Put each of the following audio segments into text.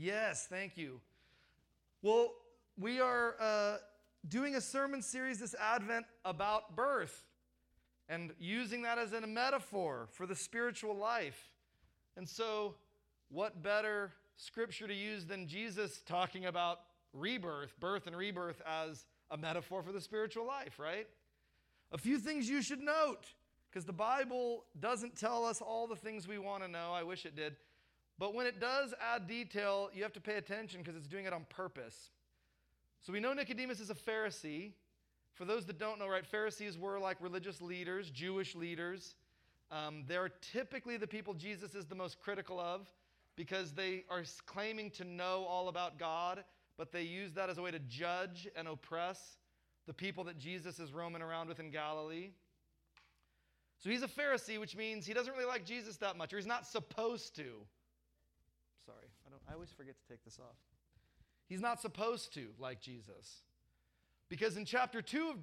Yes, thank you. Well, we are doing a sermon series this Advent about birth and using that as a metaphor for the spiritual life. And so what better scripture to use than Jesus talking about rebirth, birth and rebirth as a metaphor for the spiritual life, right? A few things you should note, because the Bible doesn't tell us all the things we want to know. I wish it did. But when it does add detail, you have to pay attention because it's doing it on purpose. So we know Nicodemus is a Pharisee. For those that don't know, right, Pharisees were like religious leaders, Jewish leaders. They're typically the people Jesus is the most critical of because they are claiming to know all about God, but they use that as a way to judge and oppress the people that Jesus is roaming around with in Galilee. So he's a Pharisee, which means he doesn't really like Jesus that much, or he's not supposed to. Sorry, I always forget to take this off. He's not supposed to like Jesus. Because in chapter 2 of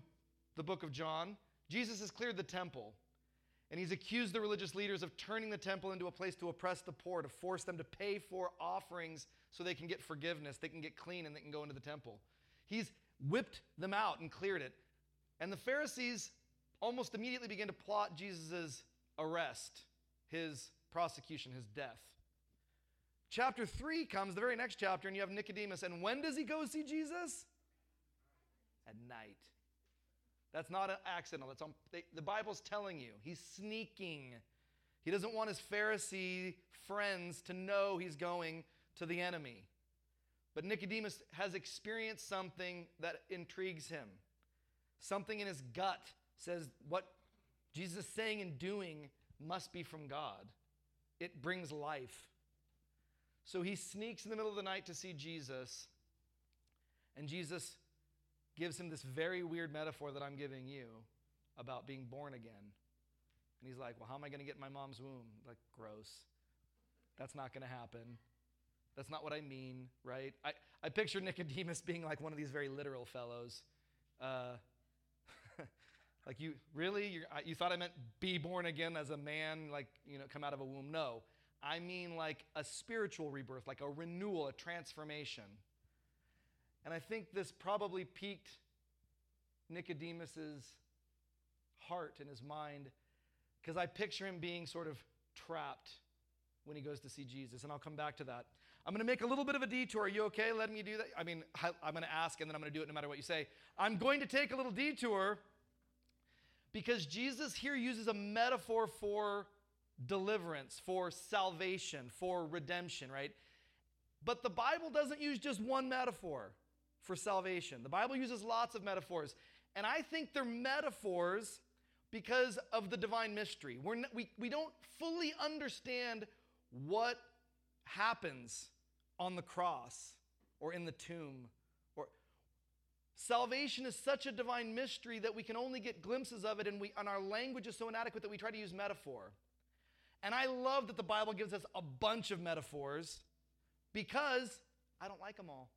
the book of John, Jesus has cleared the temple. And he's accused the religious leaders of turning the temple into a place to oppress the poor, to force them to pay for offerings so they can get forgiveness, they can get clean, and they can go into the temple. He's whipped them out and cleared it. And the Pharisees almost immediately begin to plot Jesus' arrest, his prosecution, his death. Chapter 3 comes, the very next chapter, and you have Nicodemus. And when does he go see Jesus? At night. That's not an accidental. That's the Bible's telling you. He's sneaking. He doesn't want his Pharisee friends to know he's going to the enemy. But Nicodemus has experienced something that intrigues him. Something in his gut says what Jesus is saying and doing must be from God. It brings life. So he sneaks in the middle of the night to see Jesus, and Jesus gives him this very weird metaphor that I'm giving you about being born again. And he's like, well, how am I going to get in my mom's womb? Like, gross. That's not going to happen. That's not what I mean, right? I picture Nicodemus being like one of these very literal fellows. Like, you really? You thought I meant be born again as a man, like, you know, come out of a womb? No, I mean like a spiritual rebirth, like a renewal, a transformation. And I think this probably piqued Nicodemus's heart and his mind, because I picture him being sort of trapped when he goes to see Jesus, and I'll come back to that. I'm going to make a little bit of a detour. Are you okay letting me do that? I mean, I'm going to ask, and then I'm going to do it no matter what you say. I'm going to take a little detour because Jesus here uses a metaphor for deliverance, for salvation, for redemption, right? But the Bible doesn't use just one metaphor for salvation. The Bible uses lots of metaphors. And I think they're metaphors because of the divine mystery. We don't fully understand what happens on the cross or in the tomb. Or salvation is such a divine mystery that we can only get glimpses of it, and our language is so inadequate that we try to use metaphor. And I love that the Bible gives us a bunch of metaphors, because I don't like them all.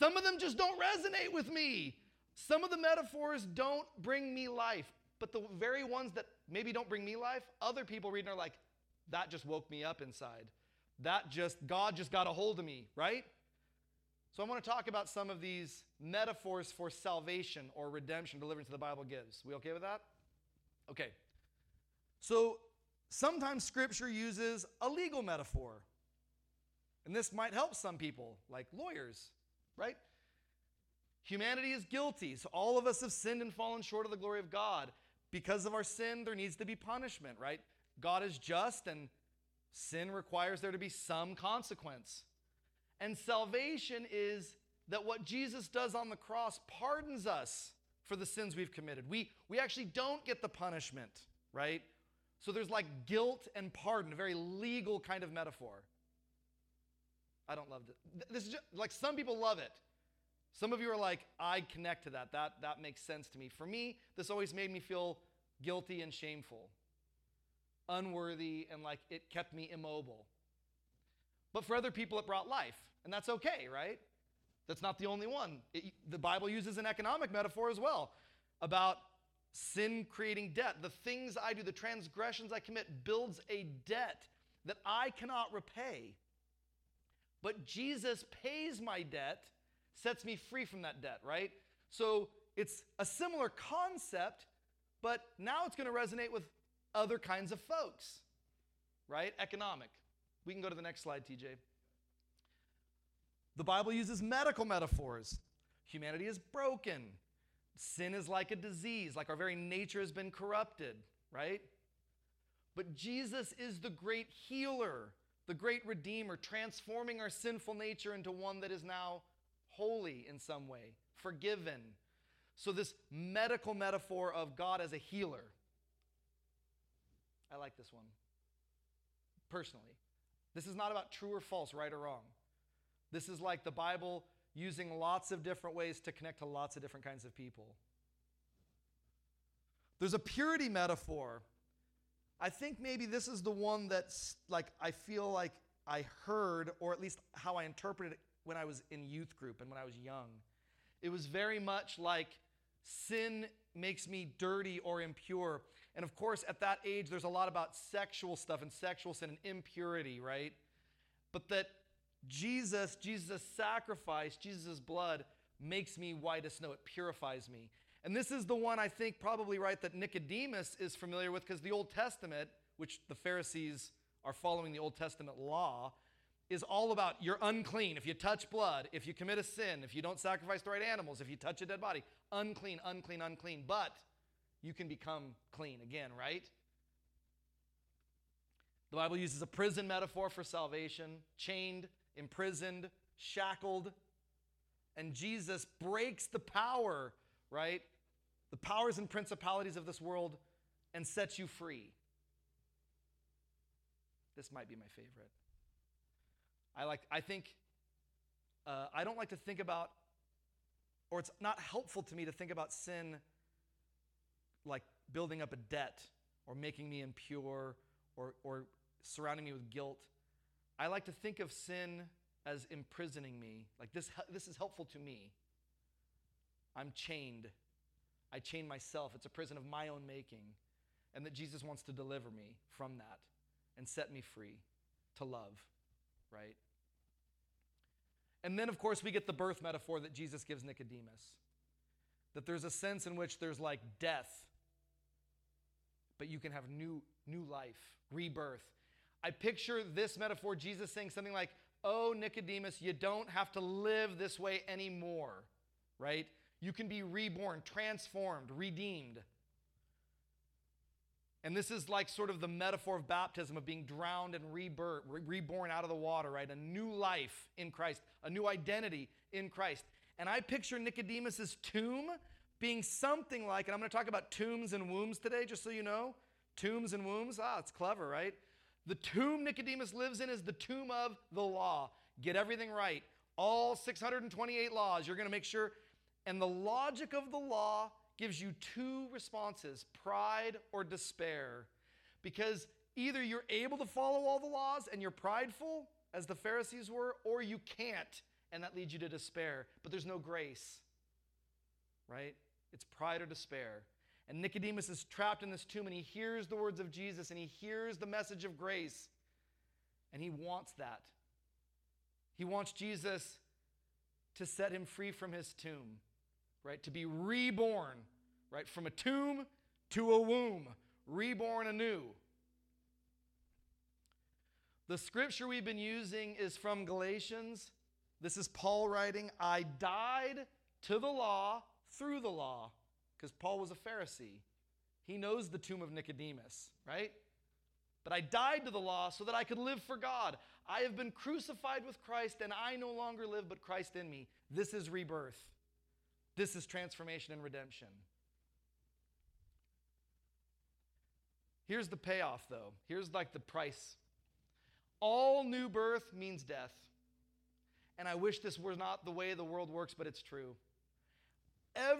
Some of them just don't resonate with me. Some of the metaphors don't bring me life. But the very ones that maybe don't bring me life, other people reading are like, that just woke me up inside. God just got a hold of me, right? So I want to talk about some of these metaphors for salvation or redemption, deliverance that the Bible gives. We okay with that? Okay. So sometimes Scripture uses a legal metaphor. And this might help some people, like lawyers, right? Humanity is guilty. So all of us have sinned and fallen short of the glory of God. Because of our sin, there needs to be punishment, right? God is just, and sin requires there to be some consequence. And salvation is that what Jesus does on the cross pardons us for the sins we've committed. We actually don't get the punishment, right? So there's like guilt and pardon, a very legal kind of metaphor. I don't love this. This is just, like, some people love it. Some of you are like, I connect to that. That makes sense to me. For me, this always made me feel guilty and shameful, unworthy, and like it kept me immobile. But for other people, it brought life, and that's okay, right? That's not the only one. The Bible uses an economic metaphor as well about sin creating debt. The things I do, the transgressions I commit, builds a debt that I cannot repay. But Jesus pays my debt, sets me free from that debt, right? So it's a similar concept, but now it's going to resonate with other kinds of folks, right? Economic. We can go to the next slide, TJ. The Bible uses medical metaphors. Humanity is broken. Sin is like a disease, like our very nature has been corrupted, right? But Jesus is the great healer, the great redeemer, transforming our sinful nature into one that is now holy in some way, forgiven. So this medical metaphor of God as a healer, I like this one, personally. This is not about true or false, right or wrong. This is like the Bible using lots of different ways to connect to lots of different kinds of people. There's a purity metaphor. I think maybe this is the one that's like I feel like I heard, or at least how I interpreted it when I was in youth group and when I was young. It was very much like sin makes me dirty or impure. And of course, at that age, there's a lot about sexual stuff and sexual sin and impurity, right? But that Jesus' sacrifice, Jesus' blood makes me white as snow. It purifies me. And this is the one I think probably right that Nicodemus is familiar with, because the Old Testament, which the Pharisees are following the Old Testament law, is all about you're unclean if you touch blood, if you commit a sin, if you don't sacrifice the right animals, if you touch a dead body. Unclean, unclean, unclean. But you can become clean again, right? The Bible uses a prison metaphor for salvation, chained, imprisoned, shackled. And Jesus breaks the power, right? The powers and principalities of this world and sets you free. This might be my favorite. I don't like to think about, or it's not helpful to me to think about sin like building up a debt or making me impure or surrounding me with guilt. I like to think of sin as imprisoning me. Like this is helpful to me. I'm chained. I chain myself. It's a prison of my own making. And that Jesus wants to deliver me from that and set me free to love, right? And then, of course, we get the birth metaphor that Jesus gives Nicodemus. That there's a sense in which there's like death, but you can have new life, rebirth. I picture this metaphor, Jesus saying something like, oh, Nicodemus, you don't have to live this way anymore, right? You can be reborn, transformed, redeemed. And this is like sort of the metaphor of baptism, of being drowned and reborn out of the water, right? A new life in Christ, a new identity in Christ. And I picture Nicodemus's tomb being something like, and I'm going to talk about tombs and wombs today, just so you know. Tombs and wombs, it's clever, right? The tomb Nicodemus lives in is the tomb of the law. Get everything right. All 628 laws, you're going to make sure. And the logic of the law gives you two responses, pride or despair. Because either you're able to follow all the laws and you're prideful, as the Pharisees were, or you can't, and that leads you to despair. But there's no grace, right? It's pride or despair. And Nicodemus is trapped in this tomb, and he hears the words of Jesus, and he hears the message of grace, and he wants that. He wants Jesus to set him free from his tomb, right? To be reborn, right? From a tomb to a womb, reborn anew. The scripture we've been using is from Galatians. This is Paul writing, I died to the law through the law. Because Paul was a Pharisee. He knows the tomb of Nicodemus, right? But I died to the law so that I could live for God. I have been crucified with Christ, and I no longer live, but Christ in me. This is rebirth. This is transformation and redemption. Here's the payoff, though. Here's like the price. All new birth means death. And I wish this were not the way the world works, but it's true.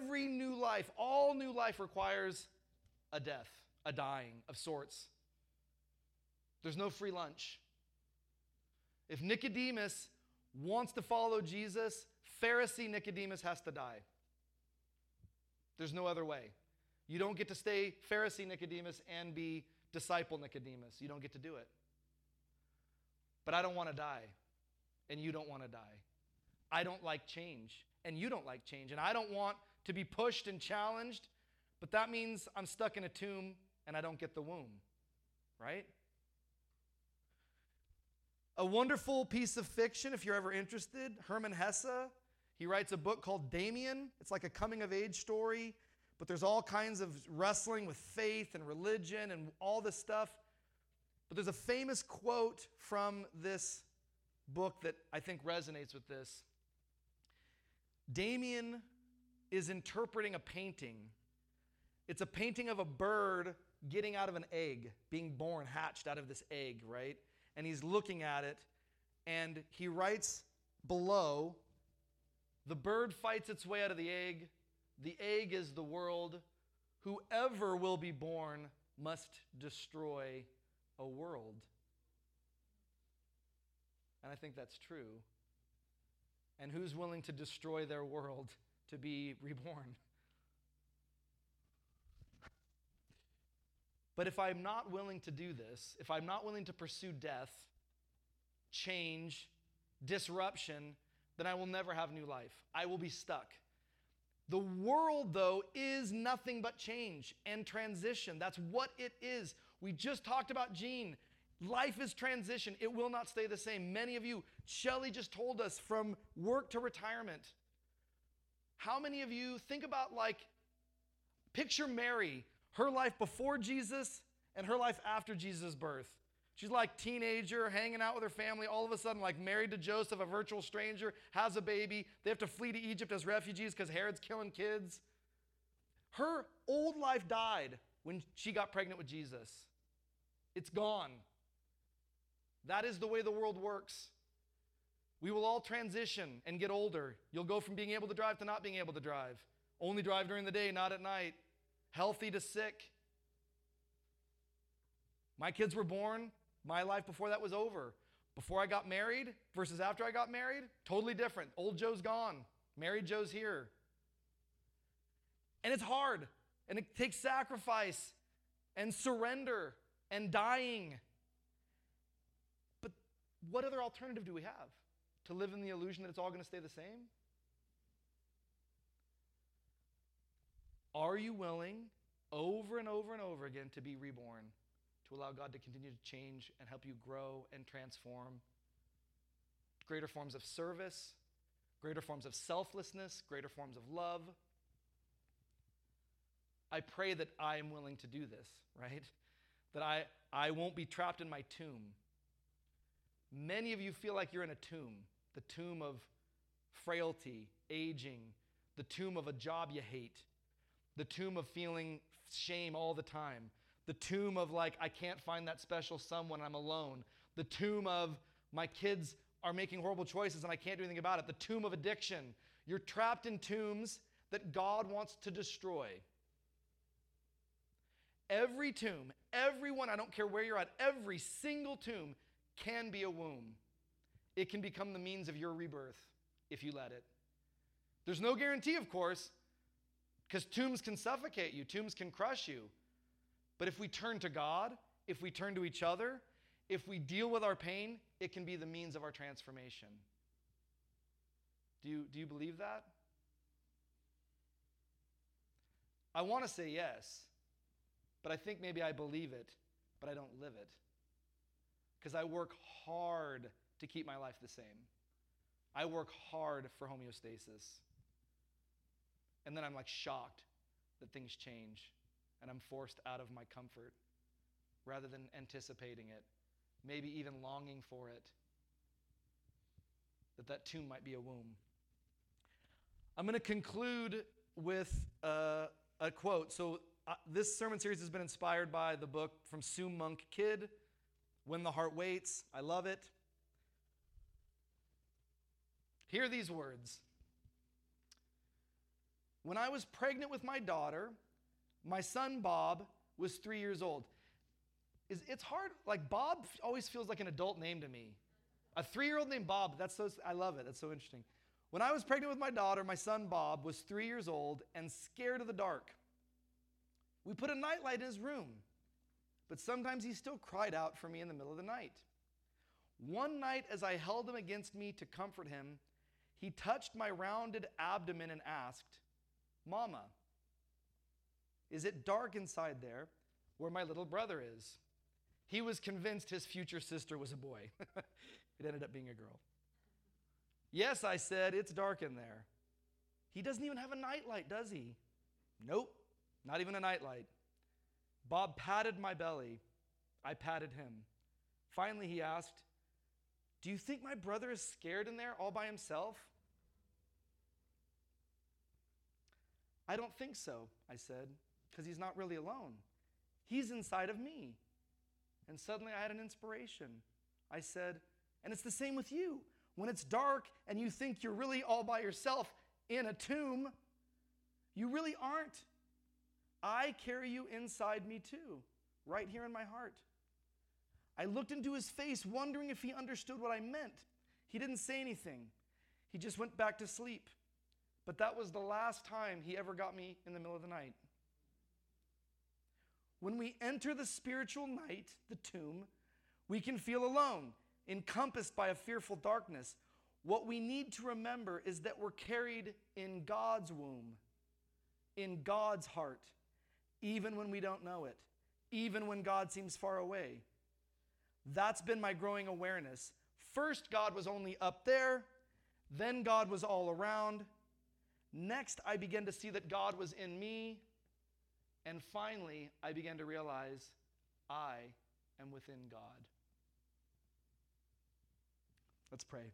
Every new life, all new life requires a death, a dying of sorts. There's no free lunch. If Nicodemus wants to follow Jesus, Pharisee Nicodemus has to die. There's no other way. You don't get to stay Pharisee Nicodemus and be disciple Nicodemus. You don't get to do it. But I don't want to die. and you don't want to die. I don't like change, and you don't like change, and I don't want to be pushed and challenged, but that means I'm stuck in a tomb and I don't get the womb, right? A wonderful piece of fiction, if you're ever interested, Hermann Hesse, he writes a book called Damien. It's like a coming-of-age story, but there's all kinds of wrestling with faith and religion and all this stuff. But there's a famous quote from this book that I think resonates with this. Damien is interpreting a painting. It's a painting of a bird getting out of an egg, being born, hatched out of this egg, right? And he's looking at it, and he writes below, the bird fights its way out of the egg is the world, whoever will be born must destroy a world. And I think that's true. And who's willing to destroy their world to be reborn? But if I'm not willing to do this, if I'm not willing to pursue death, change, disruption, then I will never have new life. I will be stuck. The world, though, is nothing but change and transition. That's what it is. We just talked about Gene. Life is transition. It will not stay the same. Many of you, Shelley just told us, from work to retirement. How many of you think about, like, picture Mary, her life before Jesus and her life after Jesus' birth. She's like teenager, hanging out with her family, all of a sudden like married to Joseph, a virtual stranger, has a baby. They have to flee to Egypt as refugees because Herod's killing kids. Her old life died when she got pregnant with Jesus. It's gone. That is the way the world works. We will all transition and get older. You'll go from being able to drive to not being able to drive. Only drive during the day, not at night. Healthy to sick. My kids were born. My life before that was over. Before I got married versus after I got married, totally different. Old Joe's gone. Married Joe's here. And it's hard. And it takes sacrifice and surrender and dying. But what other alternative do we have? To live in the illusion that it's all going to stay the same? Are you willing over and over and over again to be reborn, to allow God to continue to change and help you grow and transform? Greater forms of service, greater forms of selflessness, greater forms of love. I pray that I am willing to do this, right? That I won't be trapped in my tomb. Many of you feel like you're in a tomb, the tomb of frailty, aging, the tomb of a job you hate, the tomb of feeling shame all the time. The tomb of, like, I can't find that special someone, I'm alone. The tomb of my kids are making horrible choices and I can't do anything about it. The tomb of addiction. You're trapped in tombs that God wants to destroy. Every tomb, everyone, I don't care where you're at, every single tomb can be a womb. It can become the means of your rebirth if you let it. There's no guarantee, of course, because tombs can suffocate you. Tombs can crush you. But if we turn to God, if we turn to each other, if we deal with our pain, it can be the means of our transformation. Do you believe that? I want to say yes, but I think maybe I believe it, but I don't live it. Because I work hard to keep my life the same. I work hard for homeostasis. And then I'm like shocked that things change and I'm forced out of my comfort rather than anticipating it, maybe even longing for it, that tomb might be a womb. I'm going to conclude with a quote. So this sermon series has been inspired by the book from Sue Monk Kidd, When the Heart Waits. I love it. Hear these words. When I was pregnant with my daughter, my son Bob was 3 years old. It's hard, like Bob always feels like an adult name to me. A 3-year-old named Bob, I love it, that's so interesting. When I was pregnant with my daughter, my son Bob was 3 years old and scared of the dark. We put a nightlight in his room, but sometimes he still cried out for me in the middle of the night. One night as I held him against me to comfort him, he touched my rounded abdomen and asked, 'Mama, is it dark inside there where my little brother is?' He was convinced his future sister was a boy. It ended up being a girl. 'Yes,' I said, 'it's dark in there.' 'He doesn't even have a nightlight, does he?' 'Nope, not even a nightlight.' Bob patted my belly. I patted him. Finally, he asked, 'Do you think my brother is scared in there all by himself?' 'I don't think so,' I said, 'because he's not really alone. He's inside of me.' And suddenly I had an inspiration. I said, 'And it's the same with you. When it's dark and you think you're really all by yourself in a tomb, you really aren't. I carry you inside me too, right here in my heart.' I looked into his face, wondering if he understood what I meant. He didn't say anything. He just went back to sleep. But that was the last time he ever got me in the middle of the night. When we enter the spiritual night, the tomb, we can feel alone, encompassed by a fearful darkness. What we need to remember is that we're carried in God's womb, in God's heart, even when we don't know it, even when God seems far away. That's been my growing awareness. First, God was only up there. Then God was all around. Next, I began to see that God was in me. And finally, I began to realize I am within God. Let's pray.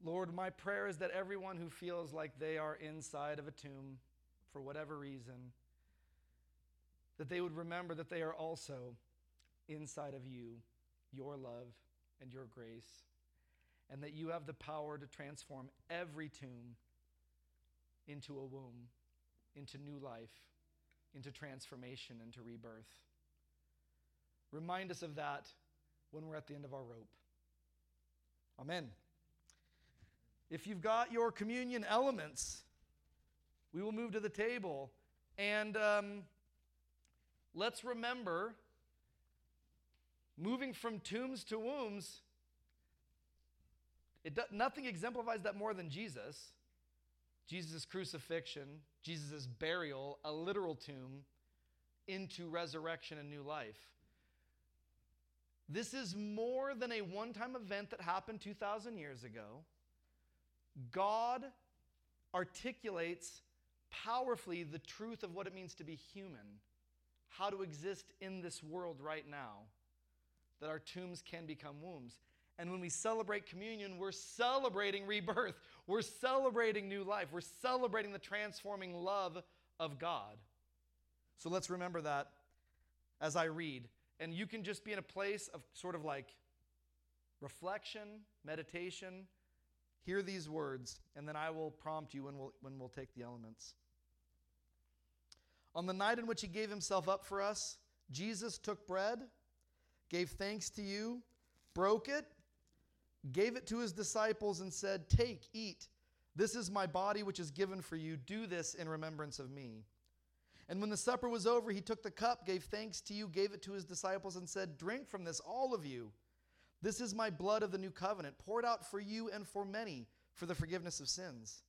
Lord, my prayer is that everyone who feels like they are inside of a tomb for whatever reason, that they would remember that they are also inside of you, your love and your grace, and that you have the power to transform every tomb into a womb, into new life, into transformation, into rebirth. Remind us of that when we're at the end of our rope. Amen. If you've got your communion elements, we will move to the table. And let's remember, moving from tombs to wombs, nothing exemplifies that more than Jesus. Jesus' crucifixion, Jesus' burial, a literal tomb, into resurrection and new life. This is more than a one-time event that happened 2,000 years ago. God articulates powerfully the truth of what it means to be human, how to exist in this world right now, that our tombs can become wombs. And when we celebrate communion, we're celebrating rebirth. We're celebrating new life. We're celebrating the transforming love of God. So let's remember that as I read. And you can just be in a place of sort of like reflection, meditation. Hear these words, and then I will prompt you when we'll take the elements. On the night in which he gave himself up for us, Jesus took bread, gave thanks to you, broke it, gave it to his disciples, and said, "Take, eat. This is my body which is given for you. Do this in remembrance of me." And when the supper was over, he took the cup, gave thanks to you, gave it to his disciples, and said, "Drink from this, all of you. This is my blood of the new covenant, poured out for you and for many for the forgiveness of sins.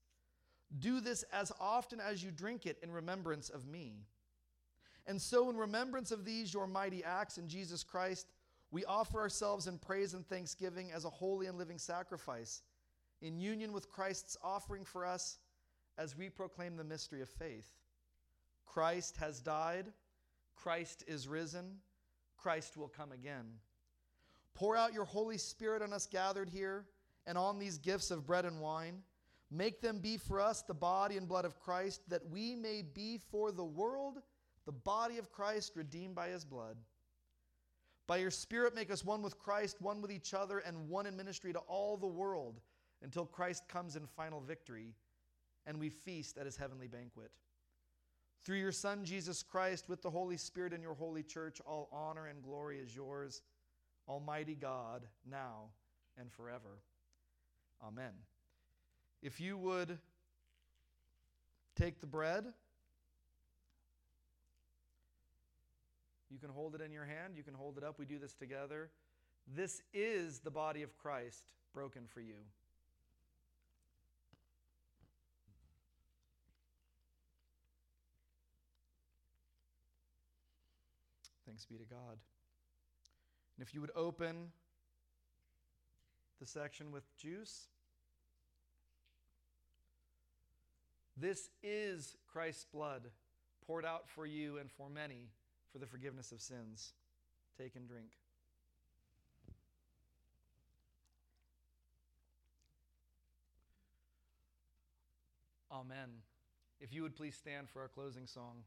Do this as often as you drink it in remembrance of me." And so in remembrance of these, your mighty acts in Jesus Christ, we offer ourselves in praise and thanksgiving as a holy and living sacrifice, in union with Christ's offering for us as we proclaim the mystery of faith. Christ has died. Christ is risen. Christ will come again. Pour out your Holy Spirit on us gathered here and on these gifts of bread and wine. Make them be for us the body and blood of Christ, that we may be for the world the body of Christ redeemed by his blood. By your Spirit, make us one with Christ, one with each other, and one in ministry to all the world until Christ comes in final victory and we feast at his heavenly banquet. Through your Son, Jesus Christ, with the Holy Spirit and your holy church, all honor and glory is yours, Almighty God, now and forever. Amen. If you would take the bread You can hold it in your hand. You can hold it up. We do this together. This is the body of Christ broken for you. Thanks be to God. And if you would open the section with juice. This is Christ's blood poured out for you and for many for the forgiveness of sins. Take and drink. Amen. If you would please stand for our closing song.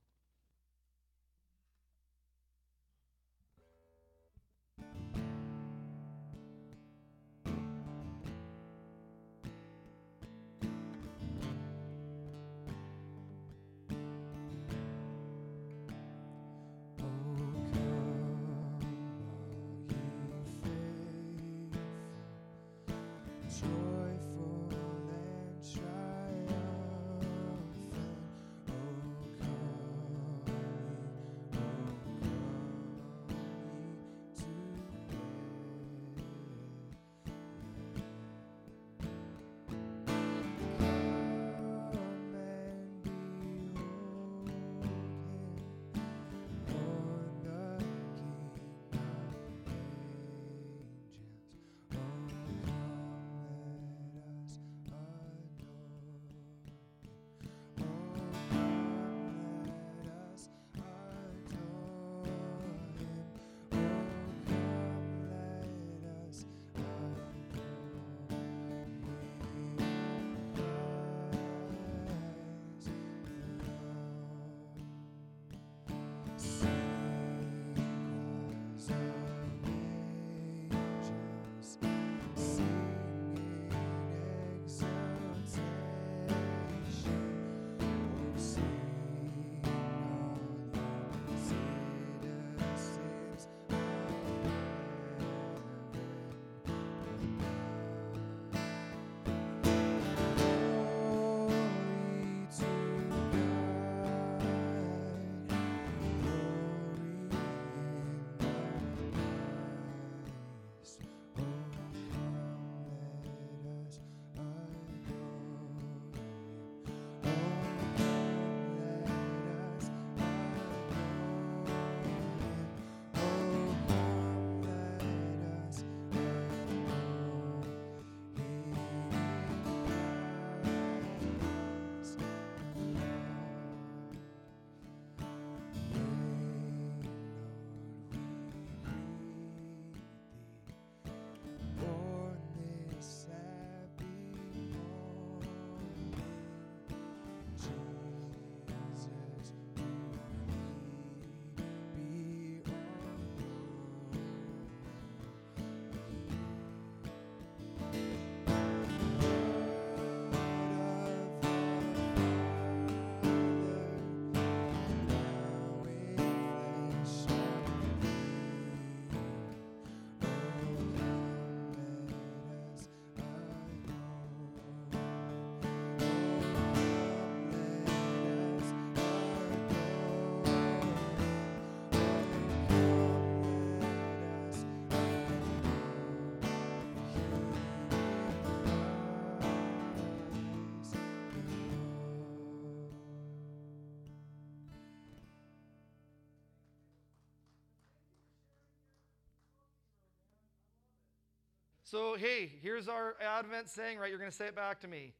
So, hey, here's our Advent saying, right? You're going to say it back to me.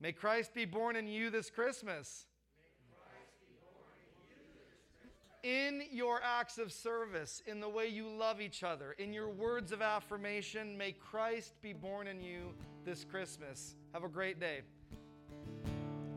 May Christ be born in you this Christmas. May Christ be born in you this Christmas. In your acts of service, in the way you love each other, in your words of affirmation, may Christ be born in you this Christmas. Have a great day.